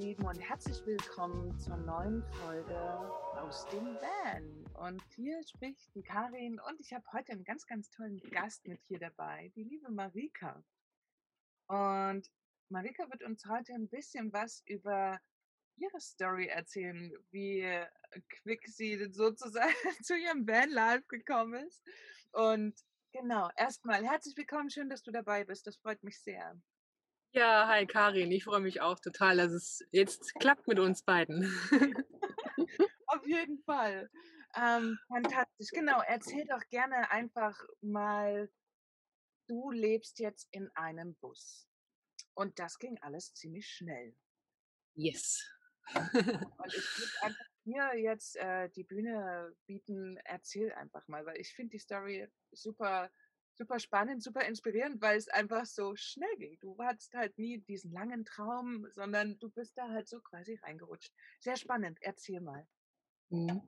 Lieben, und herzlich willkommen zur neuen Folge aus dem Van. Und hier spricht die Karin und ich habe heute einen ganz, ganz tollen Gast mit hier dabei, die liebe Marika. Und Marika wird uns heute ein bisschen was über ihre Story erzählen, wie quick sie sozusagen zu ihrem Vanlife gekommen ist. Und genau, erstmal herzlich willkommen, schön, dass du dabei bist, das freut mich sehr. Ja, hi Karin, ich freue mich auch total, dass es jetzt klappt mit uns beiden. Auf jeden Fall. Fantastisch, genau, erzähl doch gerne einfach mal, du lebst jetzt in einem Bus und das ging alles ziemlich schnell. Yes. Und ich würde einfach dir jetzt die Bühne bieten, erzähl einfach mal, weil ich finde die Story super super spannend, super inspirierend, weil es einfach so schnell ging. Du hattest halt nie diesen langen Traum, sondern du bist da halt so quasi reingerutscht. Sehr spannend, erzähl mal. Ja,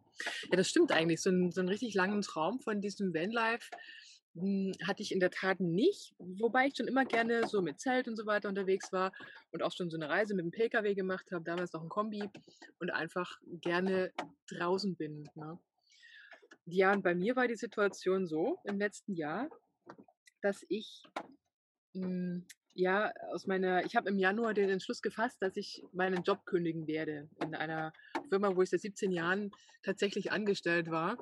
das stimmt eigentlich. So einen richtig langen Traum von diesem Vanlife hatte ich in der Tat nicht, wobei ich schon immer gerne so mit Zelt und so weiter unterwegs war und auch schon so eine Reise mit dem Pkw gemacht habe, damals noch ein Kombi, und einfach gerne draußen bin. Ne? Ja, und bei mir war die Situation so im letzten Jahr, dass ich, ich habe im Januar den Entschluss gefasst, dass ich meinen Job kündigen werde in einer Firma, wo ich seit 17 Jahren tatsächlich angestellt war,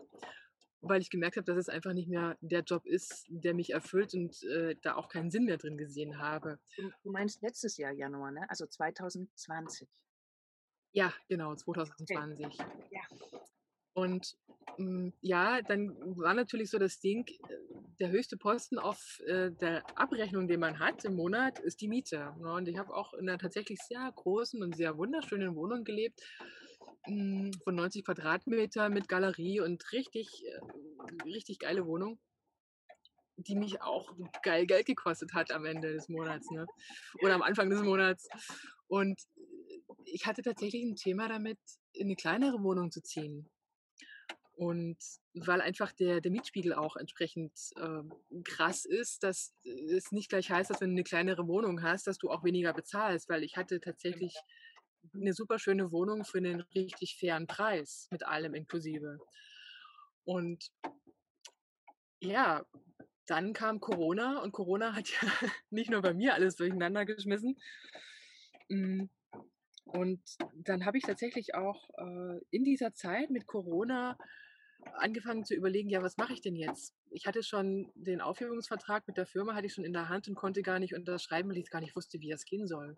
weil ich gemerkt habe, dass es einfach nicht mehr der Job ist, der mich erfüllt, und da auch keinen Sinn mehr drin gesehen habe. Du meinst letztes Jahr Januar, ne? Also 2020. Ja, genau, 2020. Okay. Ja. Und dann war natürlich so das Ding, der höchste Posten auf der Abrechnung, den man hat im Monat, ist die Miete. Ne? Und ich habe auch in einer tatsächlich sehr großen und sehr wunderschönen Wohnung gelebt, von 90 Quadratmeter mit Galerie und richtig geile Wohnung, die mich auch geil Geld gekostet hat am Ende des Monats, ne? Oder am Anfang des Monats. Und ich hatte tatsächlich ein Thema damit, in eine kleinere Wohnung zu ziehen. Und weil einfach der Mietspiegel auch entsprechend krass ist, dass es nicht gleich heißt, dass wenn du eine kleinere Wohnung hast, dass du auch weniger bezahlst. Weil ich hatte tatsächlich eine super schöne Wohnung für einen richtig fairen Preis, mit allem inklusive. Und ja, dann kam Corona, und Corona hat ja nicht nur bei mir alles durcheinander geschmissen. Und dann habe ich tatsächlich auch in dieser Zeit mit Corona angefangen zu überlegen, ja, was mache ich denn jetzt? Ich hatte schon den Aufhebungsvertrag mit der Firma, hatte ich schon in der Hand und konnte gar nicht unterschreiben, weil ich gar nicht wusste, wie das gehen soll.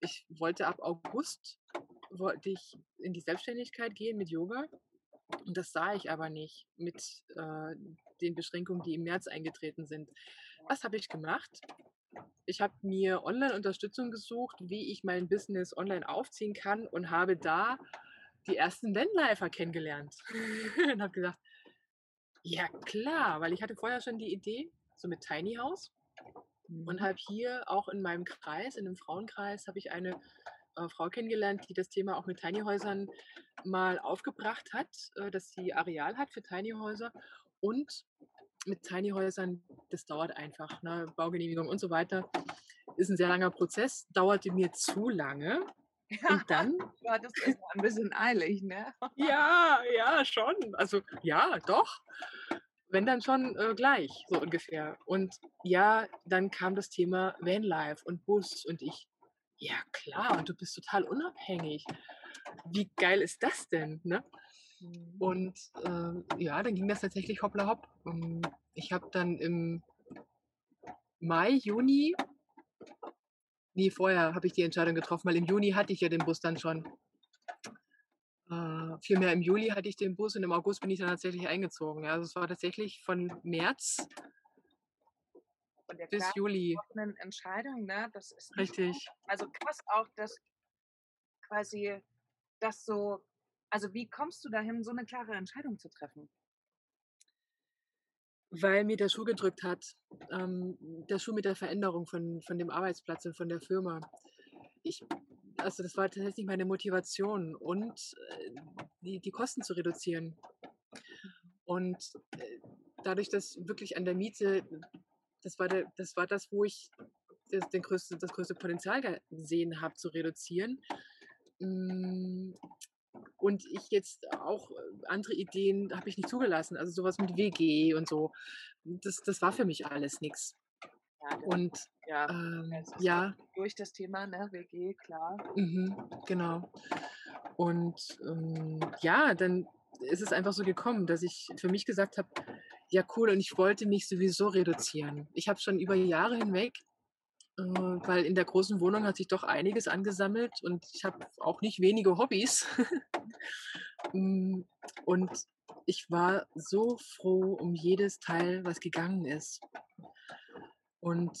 Ich wollte ab August in die Selbstständigkeit gehen mit Yoga, und das sah ich aber nicht mit den Beschränkungen, die im März eingetreten sind. Was habe ich gemacht? Ich habe mir Online-Unterstützung gesucht, wie ich mein Business online aufziehen kann, und habe da die ersten Vanlifer kennengelernt. Und habe gesagt, ja klar, weil ich hatte vorher schon die Idee, so mit Tiny House, und habe hier auch in meinem Kreis, in dem Frauenkreis, habe ich eine Frau kennengelernt, die das Thema auch mit Tiny Häusern mal aufgebracht hat, dass sie Areal hat für Tiny Häuser und mit Tiny Häusern, das dauert einfach, ne? Baugenehmigung und so weiter, ist ein sehr langer Prozess, dauerte mir zu lange. Ja, und dann war das ein bisschen eilig, ne? Ja, schon. Also ja, doch. Wenn dann schon gleich, so ungefähr. Und ja, dann kam das Thema Vanlife und Bus, und ich, ja klar, und du bist total unabhängig. Wie geil ist das denn, ne? Und dann ging das tatsächlich hoppla hopp. Ich habe dann im vorher habe ich die Entscheidung getroffen, weil im Juni hatte ich ja den Bus dann schon. Vielmehr im Juli hatte ich den Bus und im August bin ich dann tatsächlich eingezogen. Ja. Also es war tatsächlich von März bis Juli. Eine Entscheidung, ne? Das ist richtig. Also krass auch, dass quasi das so. Also wie kommst du dahin, so eine klare Entscheidung zu treffen? Weil mir der Schuh gedrückt hat. Der Schuh mit der Veränderung von dem Arbeitsplatz und von der Firma. Also das war tatsächlich meine Motivation, und die Kosten zu reduzieren. Und dadurch, dass wirklich an der Miete, das war das, wo ich das größte Potenzial gesehen habe, zu reduzieren. Und ich jetzt auch andere Ideen habe ich nicht zugelassen. Also sowas mit WG und so. Das war für mich alles nichts. Ja, und ja, ja. Durch das Thema, ne, WG, klar. Mhm, genau. Und ja, dann ist es einfach so gekommen, dass ich für mich gesagt habe, ja cool, und ich wollte mich sowieso reduzieren. Ich habe schon über Jahre hinweg, weil in der großen Wohnung hat sich doch einiges angesammelt und ich habe auch nicht wenige Hobbys. Und ich war so froh um jedes Teil, was gegangen ist. Und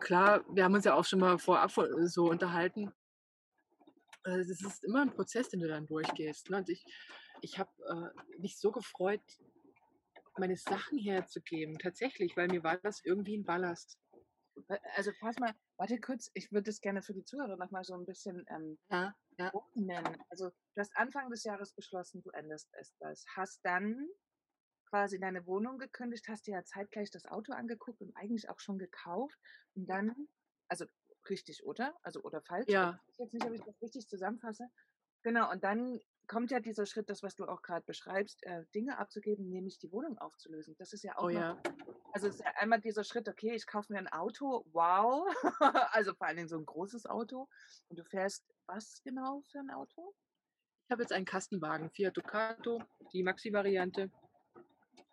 klar, wir haben uns ja auch schon mal vorab so unterhalten. Es ist immer ein Prozess, den du dann durchgehst. Und ich habe mich so gefreut, meine Sachen herzugeben, tatsächlich, weil mir war das irgendwie ein Ballast. Also pass mal, warte kurz, ich würde das gerne für die Zuhörer nochmal so ein bisschen nennen. Also du hast Anfang des Jahres beschlossen, du änderst etwas. Hast dann quasi deine Wohnung gekündigt, hast dir ja zeitgleich das Auto angeguckt und eigentlich auch schon gekauft. Und dann, also richtig, oder? Also oder falsch? Ja. Ich weiß jetzt nicht, ob ich das richtig zusammenfasse. Genau, und dann kommt ja dieser Schritt, das, was du auch gerade beschreibst, Dinge abzugeben, nämlich die Wohnung aufzulösen. Das ist ja auch Also es ist ja einmal dieser Schritt, okay, ich kaufe mir ein Auto, wow, also vor allen Dingen so ein großes Auto. Und du fährst was genau für ein Auto? Ich habe jetzt einen Kastenwagen, Fiat Ducato, die Maxi-Variante.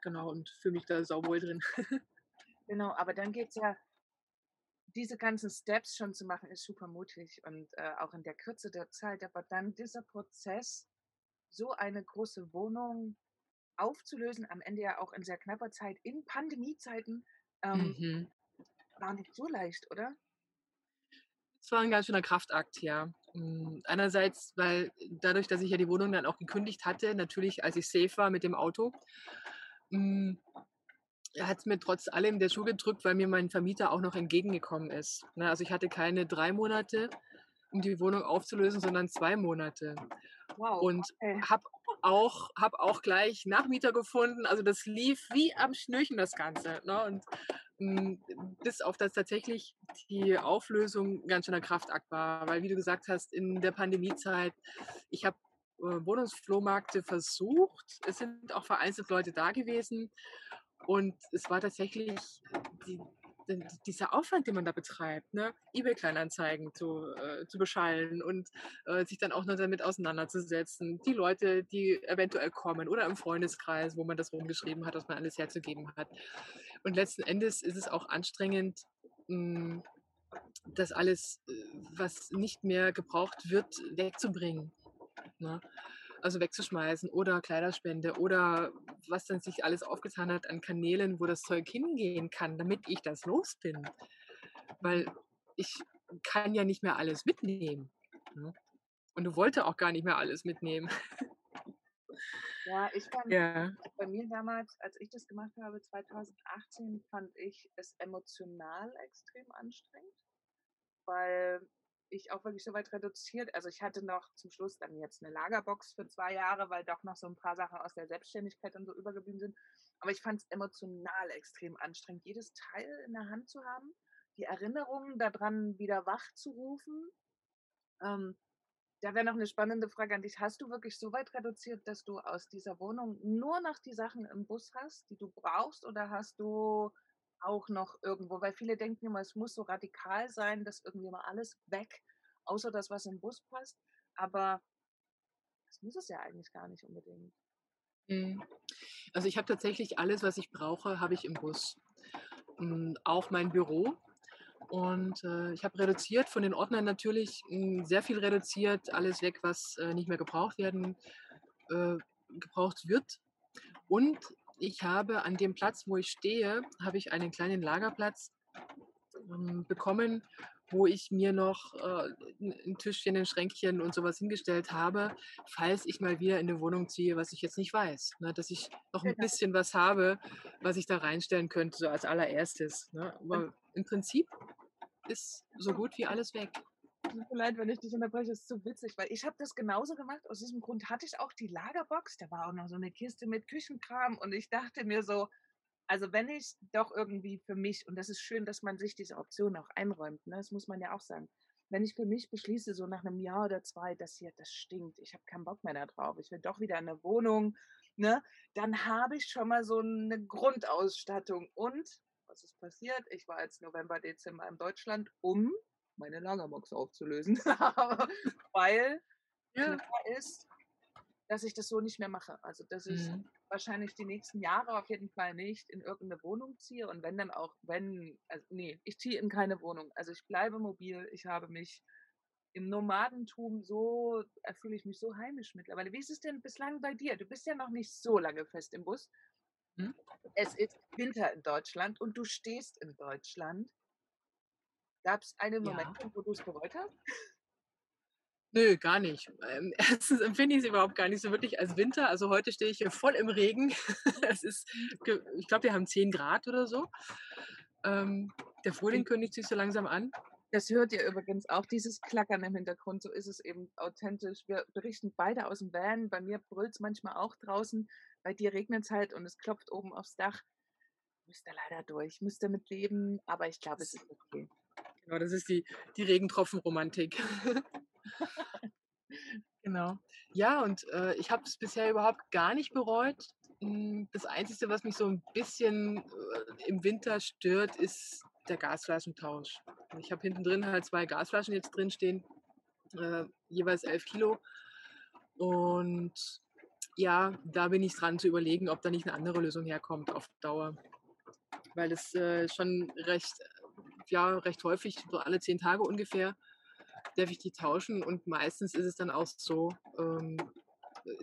Genau, und fühle mich da sauwohl drin. Genau, aber dann geht es ja, diese ganzen Steps schon zu machen, ist super mutig und auch in der Kürze der Zeit. Aber dann dieser Prozess, so eine große Wohnung aufzulösen, am Ende ja auch in sehr knapper Zeit, in Pandemiezeiten, war nicht so leicht, oder? Es war ein ganz schöner Kraftakt, ja. Einerseits, weil dadurch, dass ich ja die Wohnung dann auch gekündigt hatte, natürlich, als ich safe war mit dem Auto, hat es mir trotz allem der Schuh gedrückt, weil mir mein Vermieter auch noch entgegengekommen ist. Also ich hatte keine 3 Monate, um die Wohnung aufzulösen, sondern 2 Monate. Wow, und habe auch gleich Nachmieter gefunden. Also das lief wie am Schnürchen, das Ganze. Und bis auf das tatsächlich die Auflösung ganz schöner Kraftakt war. Weil, wie du gesagt hast, in der Pandemiezeit, ich habe Wohnungsflohmärkte versucht. Es sind auch vereinzelt Leute da gewesen. Und es war tatsächlich dieser Aufwand, den man da betreibt, ne? eBay-Kleinanzeigen zu beschallen und sich dann auch noch damit auseinanderzusetzen. Die Leute, die eventuell kommen oder im Freundeskreis, wo man das rumgeschrieben hat, was man alles herzugeben hat. Und letzten Endes ist es auch anstrengend, das alles, was nicht mehr gebraucht wird, wegzubringen. Ne? Also wegzuschmeißen oder Kleiderspende oder was dann sich alles aufgetan hat an Kanälen, wo das Zeug hingehen kann, damit ich das los bin. Weil ich kann ja nicht mehr alles mitnehmen. Und du wolltest auch gar nicht mehr alles mitnehmen. Ja, ich fand, bei mir damals, als ich das gemacht habe, 2018, fand ich es emotional extrem anstrengend, weil ich auch wirklich so weit reduziert. Also ich hatte noch zum Schluss dann jetzt eine Lagerbox für 2 Jahre, weil doch noch so ein paar Sachen aus der Selbstständigkeit und so übergeblieben sind. Aber ich fand es emotional extrem anstrengend, jedes Teil in der Hand zu haben, die Erinnerungen daran wieder wach zu rufen. Da wäre noch eine spannende Frage an dich. Hast du wirklich so weit reduziert, dass du aus dieser Wohnung nur noch die Sachen im Bus hast, die du brauchst, oder hast du auch noch irgendwo, weil viele denken immer, es muss so radikal sein, dass irgendwie mal alles weg, außer das, was im Bus passt, aber das muss es ja eigentlich gar nicht unbedingt. Also ich habe tatsächlich alles, was ich brauche, habe ich im Bus. Auch mein Büro, und ich habe reduziert, von den Ordnern natürlich, sehr viel reduziert, alles weg, was nicht mehr gebraucht wird, und ich habe an dem Platz, wo ich stehe, habe ich einen kleinen Lagerplatz bekommen, wo ich mir noch ein Tischchen, ein Schränkchen und sowas hingestellt habe, falls ich mal wieder in eine Wohnung ziehe, was ich jetzt nicht weiß. Ne? Dass ich noch ein bisschen was habe, was ich da reinstellen könnte, so als allererstes. Ne? Aber im Prinzip ist so gut wie alles weg. Tut mir leid, wenn ich dich unterbreche, das ist so witzig, weil ich habe das genauso gemacht. Aus diesem Grund hatte ich auch die Lagerbox, da war auch noch so eine Kiste mit Küchenkram, und ich dachte mir so, Also wenn ich doch irgendwie für mich, und das ist schön, dass man sich diese Option auch einräumt, ne? Das muss man ja auch sagen, wenn ich für mich beschließe, so nach einem Jahr oder zwei, dass hier, das stinkt, ich habe keinen Bock mehr da drauf, ich will doch wieder eine Wohnung, ne? Dann habe ich schon mal so eine Grundausstattung. Und was ist passiert? Ich war jetzt November, Dezember in Deutschland, um meine Lagerbox aufzulösen, weil klar ist, dass ich das so nicht mehr mache. Also, dass ich wahrscheinlich die nächsten Jahre auf jeden Fall nicht in irgendeine Wohnung ziehe. Und wenn dann auch, also nee, ich ziehe in keine Wohnung. Also ich bleibe mobil. Ich habe mich im Nomadentum so, fühle ich mich so heimisch mittlerweile. Wie ist es denn bislang bei dir? Du bist ja noch nicht so lange fest im Bus. Hm? Es ist Winter in Deutschland und du stehst in Deutschland. Gab es einen Moment, wo du es bereut hast? Nö, gar nicht. Erstens empfinde ich es überhaupt gar nicht so wirklich als Winter. Also heute stehe ich hier voll im Regen. Es ist, ich glaube, wir haben 10 Grad oder so. Der Frühling kündigt sich so langsam an. Das hört ihr übrigens auch, dieses Klackern im Hintergrund. So ist es eben authentisch. Wir berichten beide aus dem Van. Bei mir brüllt es manchmal auch draußen. Bei dir regnet es halt und es klopft oben aufs Dach. Müsst ihr leider durch, müsst ihr mit leben. Aber ich glaube, es ist okay. Genau, das ist die Regentropfen-Romantik. Genau. Ja, und ich habe es bisher überhaupt gar nicht bereut. Das Einzige, was mich so ein bisschen im Winter stört, ist der Gasflaschentausch. Ich habe hinten drin halt 2 Gasflaschen jetzt drin stehen, jeweils 11 Kilo. Und ja, da bin ich dran zu überlegen, ob da nicht eine andere Lösung herkommt auf Dauer. Weil es schon recht häufig, so alle 10 Tage ungefähr, darf ich die tauschen, und meistens ist es dann auch so,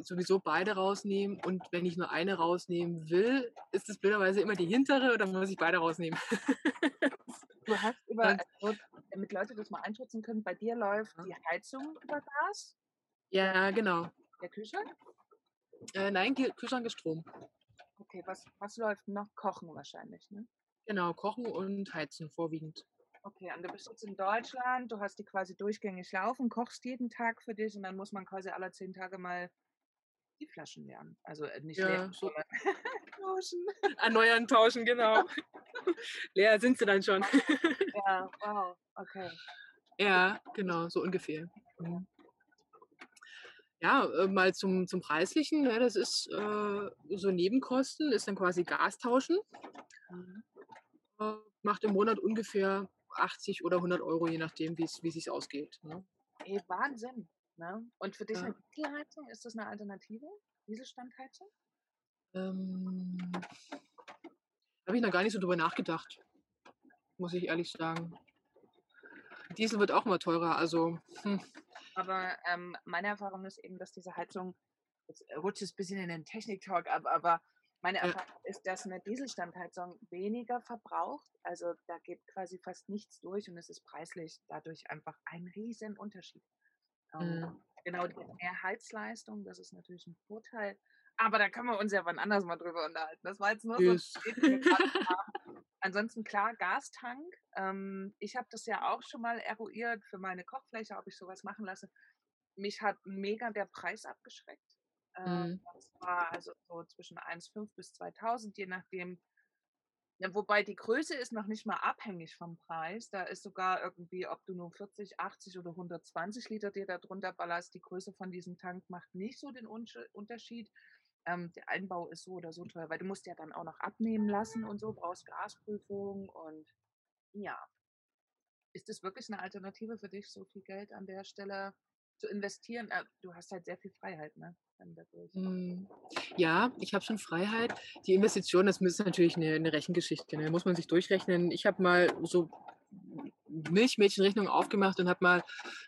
sowieso beide rausnehmen, und wenn ich nur eine rausnehmen will, ist es blöderweise immer die hintere, oder muss ich beide rausnehmen? Du hast damit Leute das mal einschätzen können, bei dir läuft die Heizung über Gas? Ja, genau. Der Kühlschrank? Nein, Kühlschrank ist Strom. Okay, was läuft noch? Kochen wahrscheinlich, ne? Genau, Kochen und Heizen vorwiegend. Okay, und du bist jetzt in Deutschland, du hast die quasi durchgängig laufen, kochst jeden Tag für dich, und dann muss man quasi alle 10 Tage mal die Flaschen leeren. Also nicht leeren, sondern tauschen. Erneuern, tauschen, genau. Leer sind sie dann schon. Ja, wow, okay. Ja, genau, so ungefähr. Mhm. Ja, mal zum Preislichen, ne, das ist so Nebenkosten, ist dann quasi Gas tauschen. Mhm. Macht im Monat ungefähr 80 oder 100 €, je nachdem, wie es sich ausgeht. Ne? Ey, Wahnsinn. Ne? Und für dich eine Dieselheizung, ist das eine Alternative? Dieselstandheizung? Habe ich noch gar nicht so drüber nachgedacht, muss ich ehrlich sagen. Diesel wird auch mal teurer, also. Aber meine Erfahrung ist eben, dass diese Heizung, jetzt rutscht es ein bisschen in den Technik-Talk ab, aber meine Erfahrung ist, dass eine Dieselstandheizung weniger verbraucht. Also da geht quasi fast nichts durch, und es ist preislich dadurch einfach ein riesen Unterschied. Genau, mehr Heizleistung, das ist natürlich ein Vorteil. Aber da können wir uns ja wann anders mal drüber unterhalten. Das war jetzt nur so. Ansonsten klar, Gastank. Ich habe das ja auch schon mal eruiert für meine Kochfläche, ob ich sowas machen lasse. Mich hat mega der Preis abgeschreckt. Das war also so zwischen 1,5 bis 2.000, je nachdem. Ja, wobei die Größe ist noch nicht mal abhängig vom Preis. Da ist sogar irgendwie, ob du nur 40, 80 oder 120 Liter dir da drunter ballerst, die Größe von diesem Tank macht nicht so den Unterschied. Der Einbau ist so oder so teuer, weil du musst ja dann auch noch abnehmen lassen und so, brauchst Gasprüfung und ja. Ist das wirklich eine Alternative für dich, so viel Geld an der Stelle zu investieren? Du hast halt sehr viel Freiheit, ne? Ja, ich habe schon Freiheit. Die Investition, das ist natürlich eine Rechengeschichte. Da muss man sich durchrechnen. Ich habe mal so Milchmädchenrechnung aufgemacht und habe mal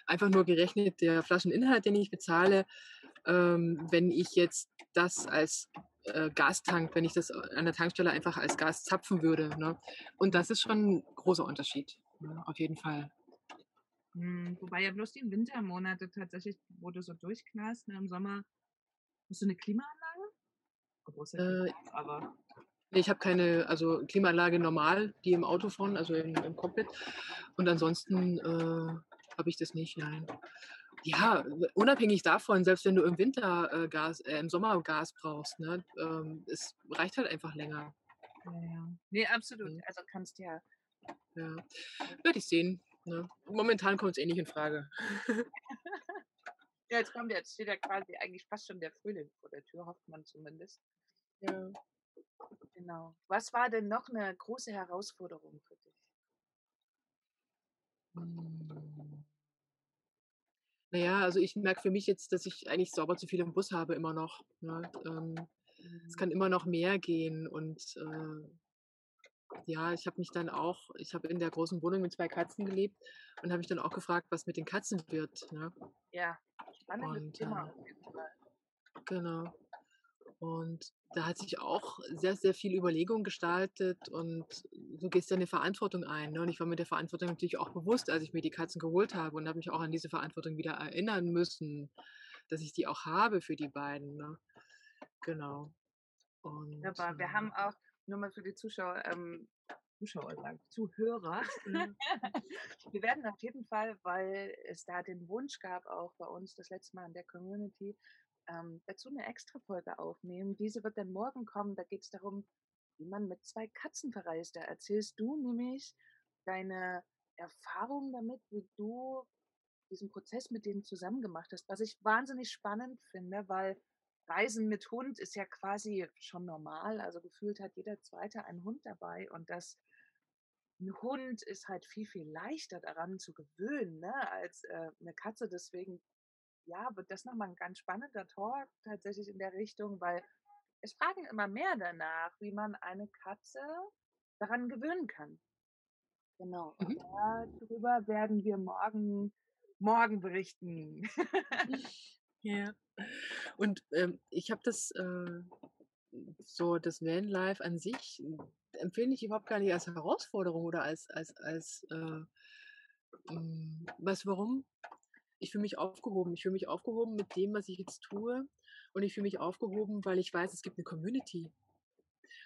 einfach nur gerechnet, der Flascheninhalt, den ich bezahle, wenn ich jetzt das als Gastank, wenn ich das an der Tankstelle einfach als Gas zapfen würde. Ne? Und das ist schon ein großer Unterschied, ne? Auf jeden Fall. Wobei ja bloß die Wintermonate tatsächlich, wo du so durchknallst, ne? Im Sommer. Hast du eine Klimaanlage? Große Klimaanlage, aber ich habe keine, also Klimaanlage normal, die im Auto vorne, also im Cockpit. Und ansonsten habe ich das nicht, nein. Ja, unabhängig davon, selbst wenn du im Winter im Sommer Gas brauchst, ne, es reicht halt einfach länger. Ja. Nee, absolut. Ja. Also kannst ja. Ja. Würde ich sehen. Ne? Momentan kommt es eh nicht in Frage. Ja, jetzt steht ja quasi eigentlich fast schon der Frühling vor der Tür, hofft man zumindest. Ja. Genau. Was war denn noch eine große Herausforderung für dich? Naja, also ich merke für mich jetzt, dass ich eigentlich sauber zu viel im Bus habe immer noch. Ne? Es kann immer noch mehr gehen und ja, ich habe mich dann auch, ich habe in der großen Wohnung mit 2 Katzen gelebt und habe mich dann auch gefragt, was mit den Katzen wird. Ne? Ja, spannendes Thema. Genau. Und da hat sich auch sehr, sehr viel Überlegung gestaltet und du gehst ja eine Verantwortung ein. Ne? Und ich war mir der Verantwortung natürlich auch bewusst, als ich mir die Katzen geholt habe und habe mich auch an diese Verantwortung wieder erinnern müssen, dass ich die auch habe für die beiden. Ne? Genau. Und, aber wir haben auch, nur mal für die Zuschauer, Zuhörer, wir werden auf jeden Fall, weil es da den Wunsch gab, auch bei uns das letzte Mal in der Community, dazu eine extra Folge aufnehmen. Diese wird dann morgen kommen. Da geht es darum, wie man mit 2 Katzen verreist. Da erzählst du nämlich deine Erfahrung damit, wie du diesen Prozess mit denen zusammen gemacht hast. Was ich wahnsinnig spannend finde, weil Reisen mit Hund ist ja quasi schon normal. Also gefühlt hat jeder Zweite einen Hund dabei. Und das ein Hund ist halt viel, viel leichter daran zu gewöhnen, ne, als eine Katze. Deswegen ja, wird das nochmal ein ganz spannender Talk tatsächlich in der Richtung, weil es fragen immer mehr danach, wie man eine Katze daran gewöhnen kann. Genau, und darüber werden wir morgen berichten. Ja, und ich habe das, so das Vanlife an sich, empfinde ich überhaupt gar nicht als Herausforderung oder warum? Ich fühle mich aufgehoben. Ich fühle mich aufgehoben mit dem, was ich jetzt tue. Und ich fühle mich aufgehoben, weil ich weiß, es gibt eine Community,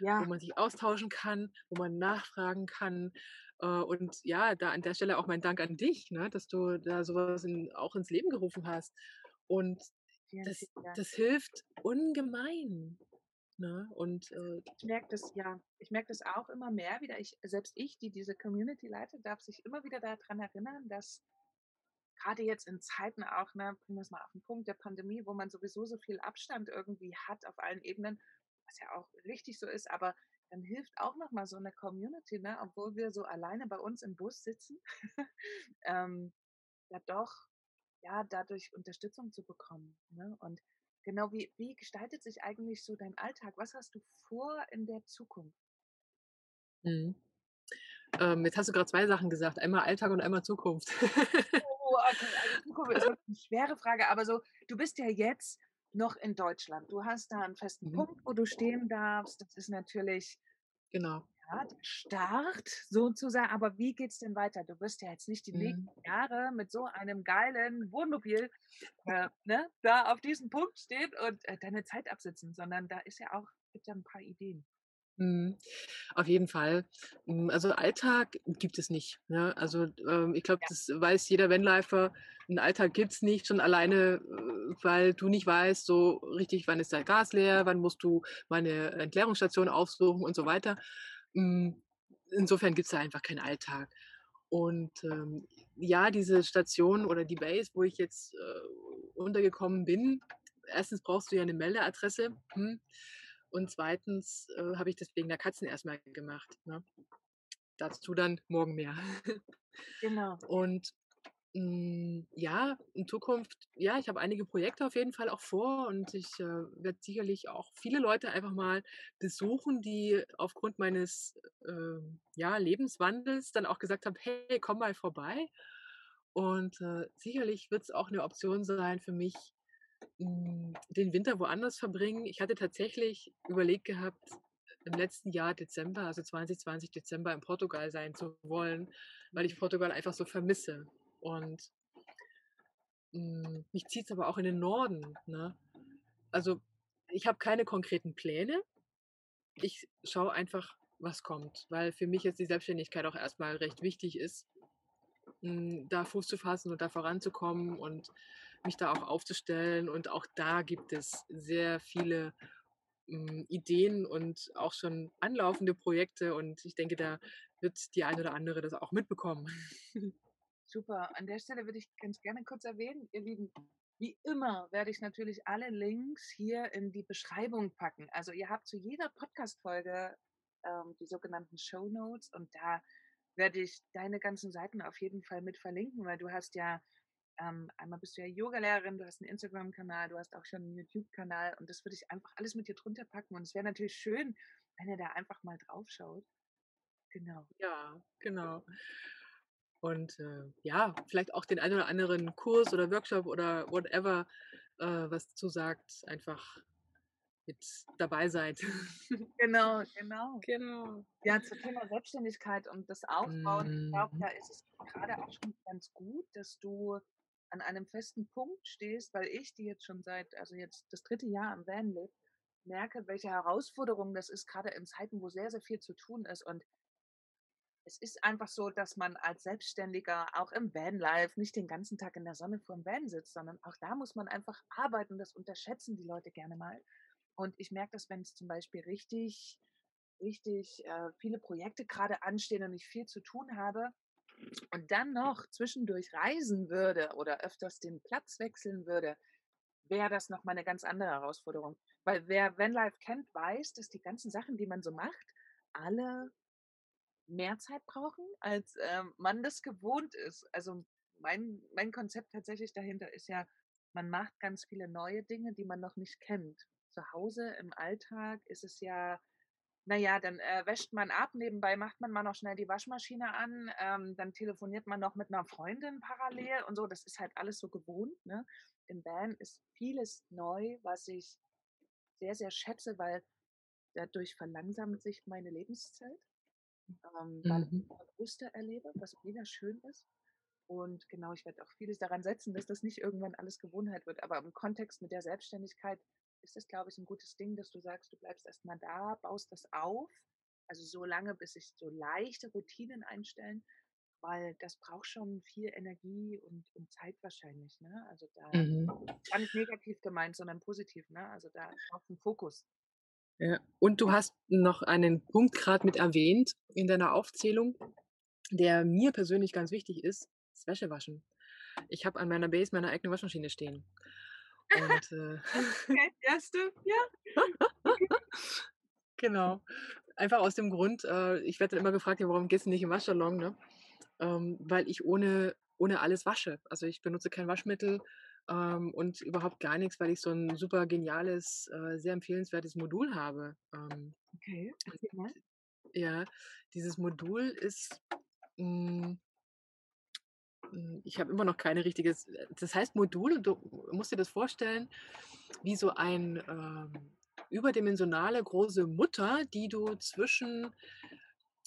ja, wo man sich austauschen kann, wo man nachfragen kann. Und ja, da an der Stelle auch mein Dank an dich, ne, dass du da sowas auch ins Leben gerufen hast. Und ja, das hilft ungemein. Ne? Und ich merke das, ja. Ich merke das auch immer mehr wieder. Selbst ich, die diese Community leitet, darf sich immer wieder daran erinnern, dass gerade jetzt in Zeiten auch, ne, bringen wir es mal auf den Punkt der Pandemie, wo man sowieso so viel Abstand irgendwie hat auf allen Ebenen, was ja auch richtig so ist, aber dann hilft auch nochmal so eine Community, ne, obwohl wir so alleine bei uns im Bus sitzen, ja doch, ja, dadurch Unterstützung zu bekommen. Ne? Und genau, wie gestaltet sich eigentlich so dein Alltag? Was hast du vor in der Zukunft? Jetzt hast du gerade 2 Sachen gesagt, einmal Alltag und einmal Zukunft. Okay, also Zukunft ist eine schwere Frage, aber so, du bist ja jetzt noch in Deutschland. Du hast da einen festen Punkt, wo du stehen darfst. Das ist natürlich genau, ja, der Start sozusagen, aber wie geht es denn weiter? Du wirst ja jetzt nicht die nächsten Jahre mit so einem geilen Wohnmobil ne, da auf diesem Punkt stehen und deine Zeit absitzen, sondern da ist ja auch, gibt ja ein paar Ideen. Auf jeden Fall. Also Alltag gibt es nicht. Ne? Also ich glaube, das weiß jeder Vanlifer. Einen Alltag gibt es nicht, schon alleine, weil du nicht weißt, so richtig, wann ist dein Gas leer, wann musst du mal eine Entleerungsstation aufsuchen und so weiter. Insofern gibt es da einfach keinen Alltag. Und ja, diese Station oder die Base, wo ich jetzt untergekommen bin, erstens brauchst du ja eine Meldeadresse. Und zweitens habe ich das wegen der Katzen erstmal gemacht. Ne? Dazu dann morgen mehr. Genau. Und ja, in Zukunft, ja, ich habe einige Projekte auf jeden Fall auch vor und ich werde sicherlich auch viele Leute einfach mal besuchen, die aufgrund meines Lebenswandels dann auch gesagt haben, hey, komm mal vorbei. Und sicherlich wird es auch eine Option sein für mich, den Winter woanders verbringen. Ich hatte tatsächlich überlegt gehabt, im letzten Jahr Dezember, also 2020 Dezember in Portugal sein zu wollen, weil ich Portugal einfach so vermisse. Und mich zieht es aber auch in den Norden. Ne? Also ich habe keine konkreten Pläne. Ich schaue einfach, was kommt, weil für mich jetzt die Selbstständigkeit auch erstmal recht wichtig ist, da Fuß zu fassen und da voranzukommen und mich da auch aufzustellen. Und auch da gibt es sehr viele Ideen und auch schon anlaufende Projekte und ich denke, da wird die eine oder andere das auch mitbekommen. Super, an der Stelle würde ich ganz gerne kurz erwähnen, ihr Lieben, wie immer werde ich natürlich alle Links hier in die Beschreibung packen. Also ihr habt zu jeder Podcast-Folge die sogenannten Shownotes und da werde ich deine ganzen Seiten auf jeden Fall mit verlinken, weil du hast ja, einmal bist du ja Yoga-Lehrerin, du hast einen Instagram-Kanal, du hast auch schon einen YouTube-Kanal und das würde ich einfach alles mit dir drunter packen und es wäre natürlich schön, wenn ihr da einfach mal drauf schaut. Genau. Ja, genau. Und ja, vielleicht auch den einen oder anderen Kurs oder Workshop oder whatever, was zusagt, einfach mit dabei seid. Genau, genau. Genau. Ja, zum Thema Selbstständigkeit und das Aufbauen, ich glaube, da ist es gerade auch schon ganz gut, dass du an einem festen Punkt stehst, weil ich die jetzt schon seit, also jetzt das 3. Jahr am Van lebe, merke, welche Herausforderung das ist, gerade in Zeiten, wo sehr, sehr viel zu tun ist. Und es ist einfach so, dass man als Selbstständiger auch im Vanlife nicht den ganzen Tag in der Sonne vor dem Van sitzt, sondern auch da muss man einfach arbeiten. Das unterschätzen die Leute gerne mal. Und ich merke das, wenn es zum Beispiel richtig viele Projekte gerade anstehen und ich viel zu tun habe und dann noch zwischendurch reisen würde oder öfters den Platz wechseln würde, wäre das nochmal eine ganz andere Herausforderung. Weil wer Vanlife kennt, weiß, dass die ganzen Sachen, die man so macht, alle mehr Zeit brauchen, als man das gewohnt ist. Also mein Konzept tatsächlich dahinter ist ja, man macht ganz viele neue Dinge, die man noch nicht kennt. Zu Hause im Alltag ist es ja, naja, dann wäscht man ab, nebenbei macht man mal noch schnell die Waschmaschine an, dann telefoniert man noch mit einer Freundin parallel und so. Das ist halt alles so gewohnt, ne? Im Van ist vieles neu, was ich sehr, sehr schätze, weil dadurch verlangsamt sich meine Lebenszeit. Weil ich Muster erlebe, was wieder schön ist. Und genau, ich werde auch vieles daran setzen, dass das nicht irgendwann alles Gewohnheit wird. Aber im Kontext mit der Selbstständigkeit ist es, glaube ich, ein gutes Ding, dass du sagst, du bleibst erstmal da, baust das auf. Also so lange, bis sich so leichte Routinen einstellen, weil das braucht schon viel Energie und Zeit wahrscheinlich. Ne? Also da gar nicht negativ gemeint, sondern positiv. Ne? Also da auf den Fokus. Ja. Und du hast noch einen Punkt gerade mit erwähnt in deiner Aufzählung, der mir persönlich ganz wichtig ist, das Wäschewaschen. Ich habe an meiner Base meine eigene Waschmaschine stehen. Und, okay, ja. Genau. Einfach aus dem Grund, ich werde dann immer gefragt, ja, warum gehst du nicht im Waschsalon? Ne? Weil ich ohne alles wasche. Also ich benutze kein Waschmittel. Und überhaupt gar nichts, weil ich so ein super geniales, sehr empfehlenswertes Modul habe. Okay. Und, ja, dieses Modul ist, ich habe immer noch keine richtige, das heißt Modul, und du musst dir das vorstellen, wie so eine überdimensionale große Mutter, die du zwischen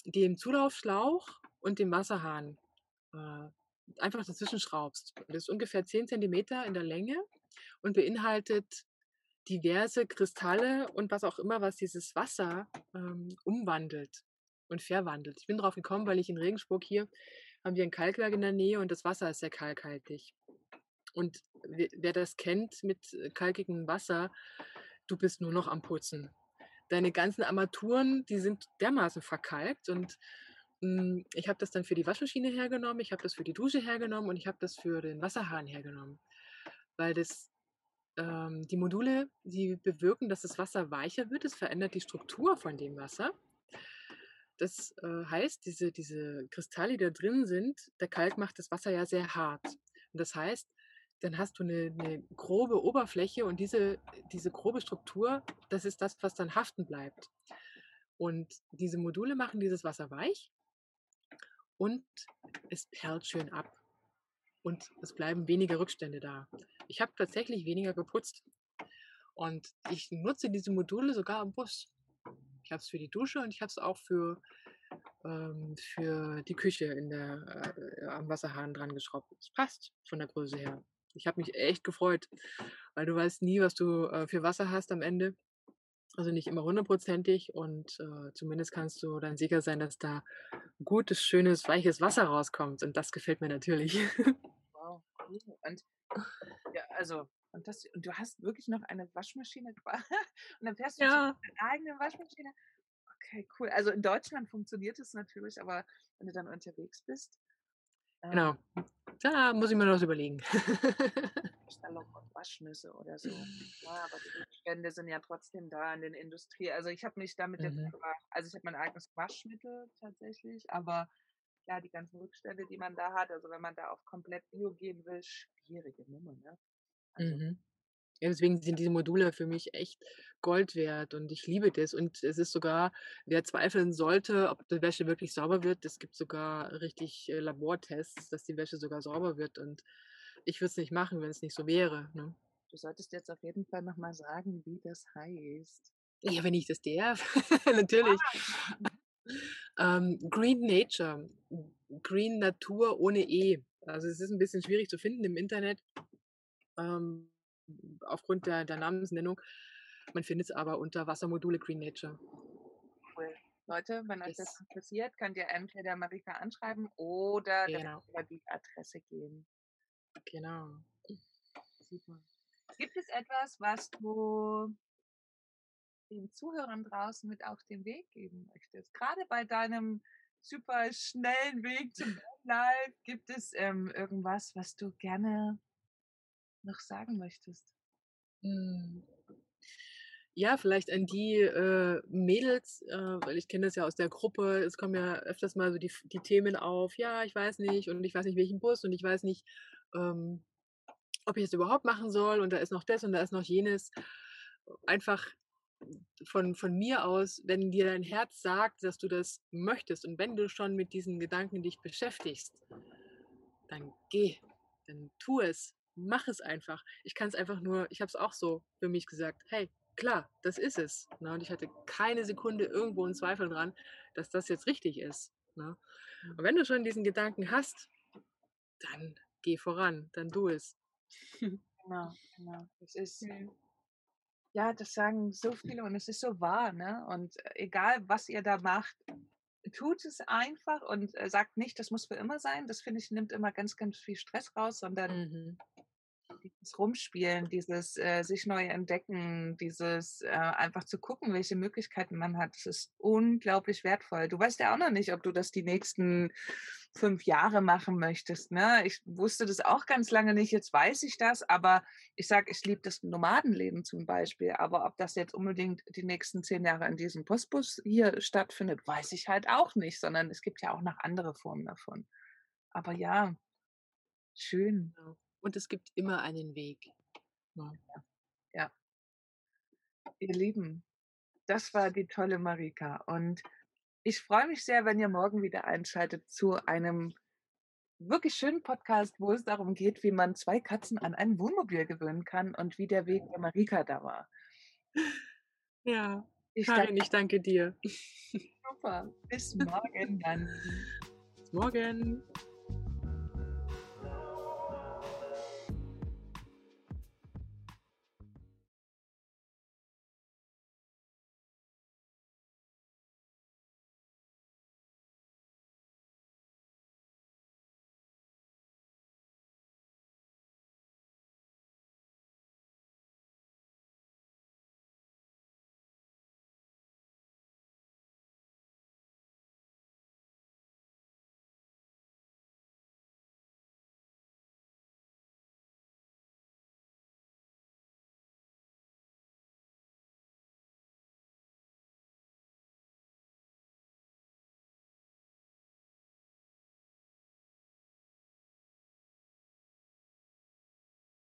dem Zulaufschlauch und dem Wasserhahn einfach dazwischen schraubst. Das ist ungefähr 10 cm in der Länge und beinhaltet diverse Kristalle und was auch immer, was dieses Wasser umwandelt und verwandelt. Ich bin drauf gekommen, weil ich in Regensburg hier, haben wir ein Kalkwerk in der Nähe und das Wasser ist sehr kalkhaltig. Und wer das kennt mit kalkigem Wasser, du bist nur noch am Putzen. Deine ganzen Armaturen, die sind dermaßen verkalkt und ich habe das dann für die Waschmaschine hergenommen, ich habe das für die Dusche hergenommen und ich habe das für den Wasserhahn hergenommen. Weil das, die Module, die bewirken, dass das Wasser weicher wird, es verändert die Struktur von dem Wasser. Das heißt, diese Kristalle, die da drin sind, der Kalk macht das Wasser ja sehr hart. Und das heißt, dann hast du eine grobe Oberfläche und diese grobe Struktur, das ist das, was dann haften bleibt. Und diese Module machen dieses Wasser weich. Und es perlt schön ab. Und es bleiben weniger Rückstände da. Ich habe tatsächlich weniger geputzt. Und ich nutze diese Module sogar im Bus. Ich habe es für die Dusche und ich habe es auch für die Küche am Wasserhahn dran geschraubt. Es passt von der Größe her. Ich habe mich echt gefreut, weil du weißt nie, was du für Wasser hast am Ende. Also nicht immer 100%ig und zumindest kannst du dann sicher sein, dass da gutes, schönes, weiches Wasser rauskommt und das gefällt mir natürlich. Wow, cool. Und ja, also und das und du hast wirklich noch eine Waschmaschine und dann fährst du zu deiner eigenen Waschmaschine. Okay, cool. Also in Deutschland funktioniert es natürlich, aber wenn du dann unterwegs bist. Genau. Da muss ich mir noch was überlegen. Stallung und Waschnüsse oder so. Ja, aber die Bestände sind ja trotzdem da in den Industrie. Also ich habe mich damit jetzt gefragt, also ich habe mein eigenes Waschmittel tatsächlich, aber ja, die ganzen Rückstände, die man da hat, also wenn man da auf komplett Bio gehen will, schwierige Nummer, ne? Also, ja, deswegen sind diese Module für mich echt Gold wert und ich liebe das. Und es ist sogar, wer zweifeln sollte, ob die Wäsche wirklich sauber wird, es gibt sogar richtig Labortests, dass die Wäsche sogar sauber wird. Und ich würde es nicht machen, wenn es nicht so wäre. Ne? Du solltest jetzt auf jeden Fall nochmal sagen, wie das heißt. Ja, wenn ich das darf, natürlich. Green Nature, Green Natur ohne E. Also es ist ein bisschen schwierig zu finden im Internet. Aufgrund der Namensnennung. Man findet es aber unter Wassermodule Green Nature. Cool. Leute, wenn euch das interessiert, könnt ihr entweder Marika anschreiben oder über die Adresse gehen. Genau. Super. Gibt es etwas, was du den Zuhörern draußen mit auf den Weg geben möchtest? Gerade bei deinem super schnellen Weg zum Live, gibt es irgendwas, was du gerne noch sagen möchtest? Ja, vielleicht an die Mädels, weil ich kenne das ja aus der Gruppe, es kommen ja öfters mal so die Themen auf, ja, ich weiß nicht und ich weiß nicht welchen Bus und ich weiß nicht, ob ich es überhaupt machen soll und da ist noch das und da ist noch jenes. Einfach von mir aus, wenn dir dein Herz sagt, dass du das möchtest und wenn du schon mit diesen Gedanken dich beschäftigst, dann geh, dann tu es. Mach es einfach. Ich kann es einfach nur, ich habe es auch so für mich gesagt, hey, klar, das ist es. Ne? Und ich hatte keine Sekunde irgendwo einen Zweifel dran, dass das jetzt richtig ist. Ne? Und wenn du schon diesen Gedanken hast, dann geh voran, dann tu es. Genau. Das ist, ja, das sagen so viele und es ist so wahr. Ne? Und egal, was ihr da macht, tut es einfach und sagt nicht, das muss für immer sein. Das, finde ich, nimmt immer ganz, ganz viel Stress raus, sondern dieses Rumspielen, dieses sich neu entdecken, dieses einfach zu gucken, welche Möglichkeiten man hat. Das ist unglaublich wertvoll. Du weißt ja auch noch nicht, ob du das die nächsten 5 Jahre machen möchtest. Ne? Ich wusste das auch ganz lange nicht. Jetzt weiß ich das, aber ich sage, ich liebe das Nomadenleben zum Beispiel. Aber ob das jetzt unbedingt die nächsten 10 Jahre in diesem Postbus hier stattfindet, weiß ich halt auch nicht, sondern es gibt ja auch noch andere Formen davon. Aber ja, schön. Und es gibt immer einen Weg. Ja. Ihr Lieben, das war die tolle Marika. Und ich freue mich sehr, wenn ihr morgen wieder einschaltet zu einem wirklich schönen Podcast, wo es darum geht, wie man 2 Katzen an ein Wohnmobil gewöhnen kann und wie der Weg der Marika da war. Ja, Karin, ich danke dir. Super, bis morgen dann. Bis morgen.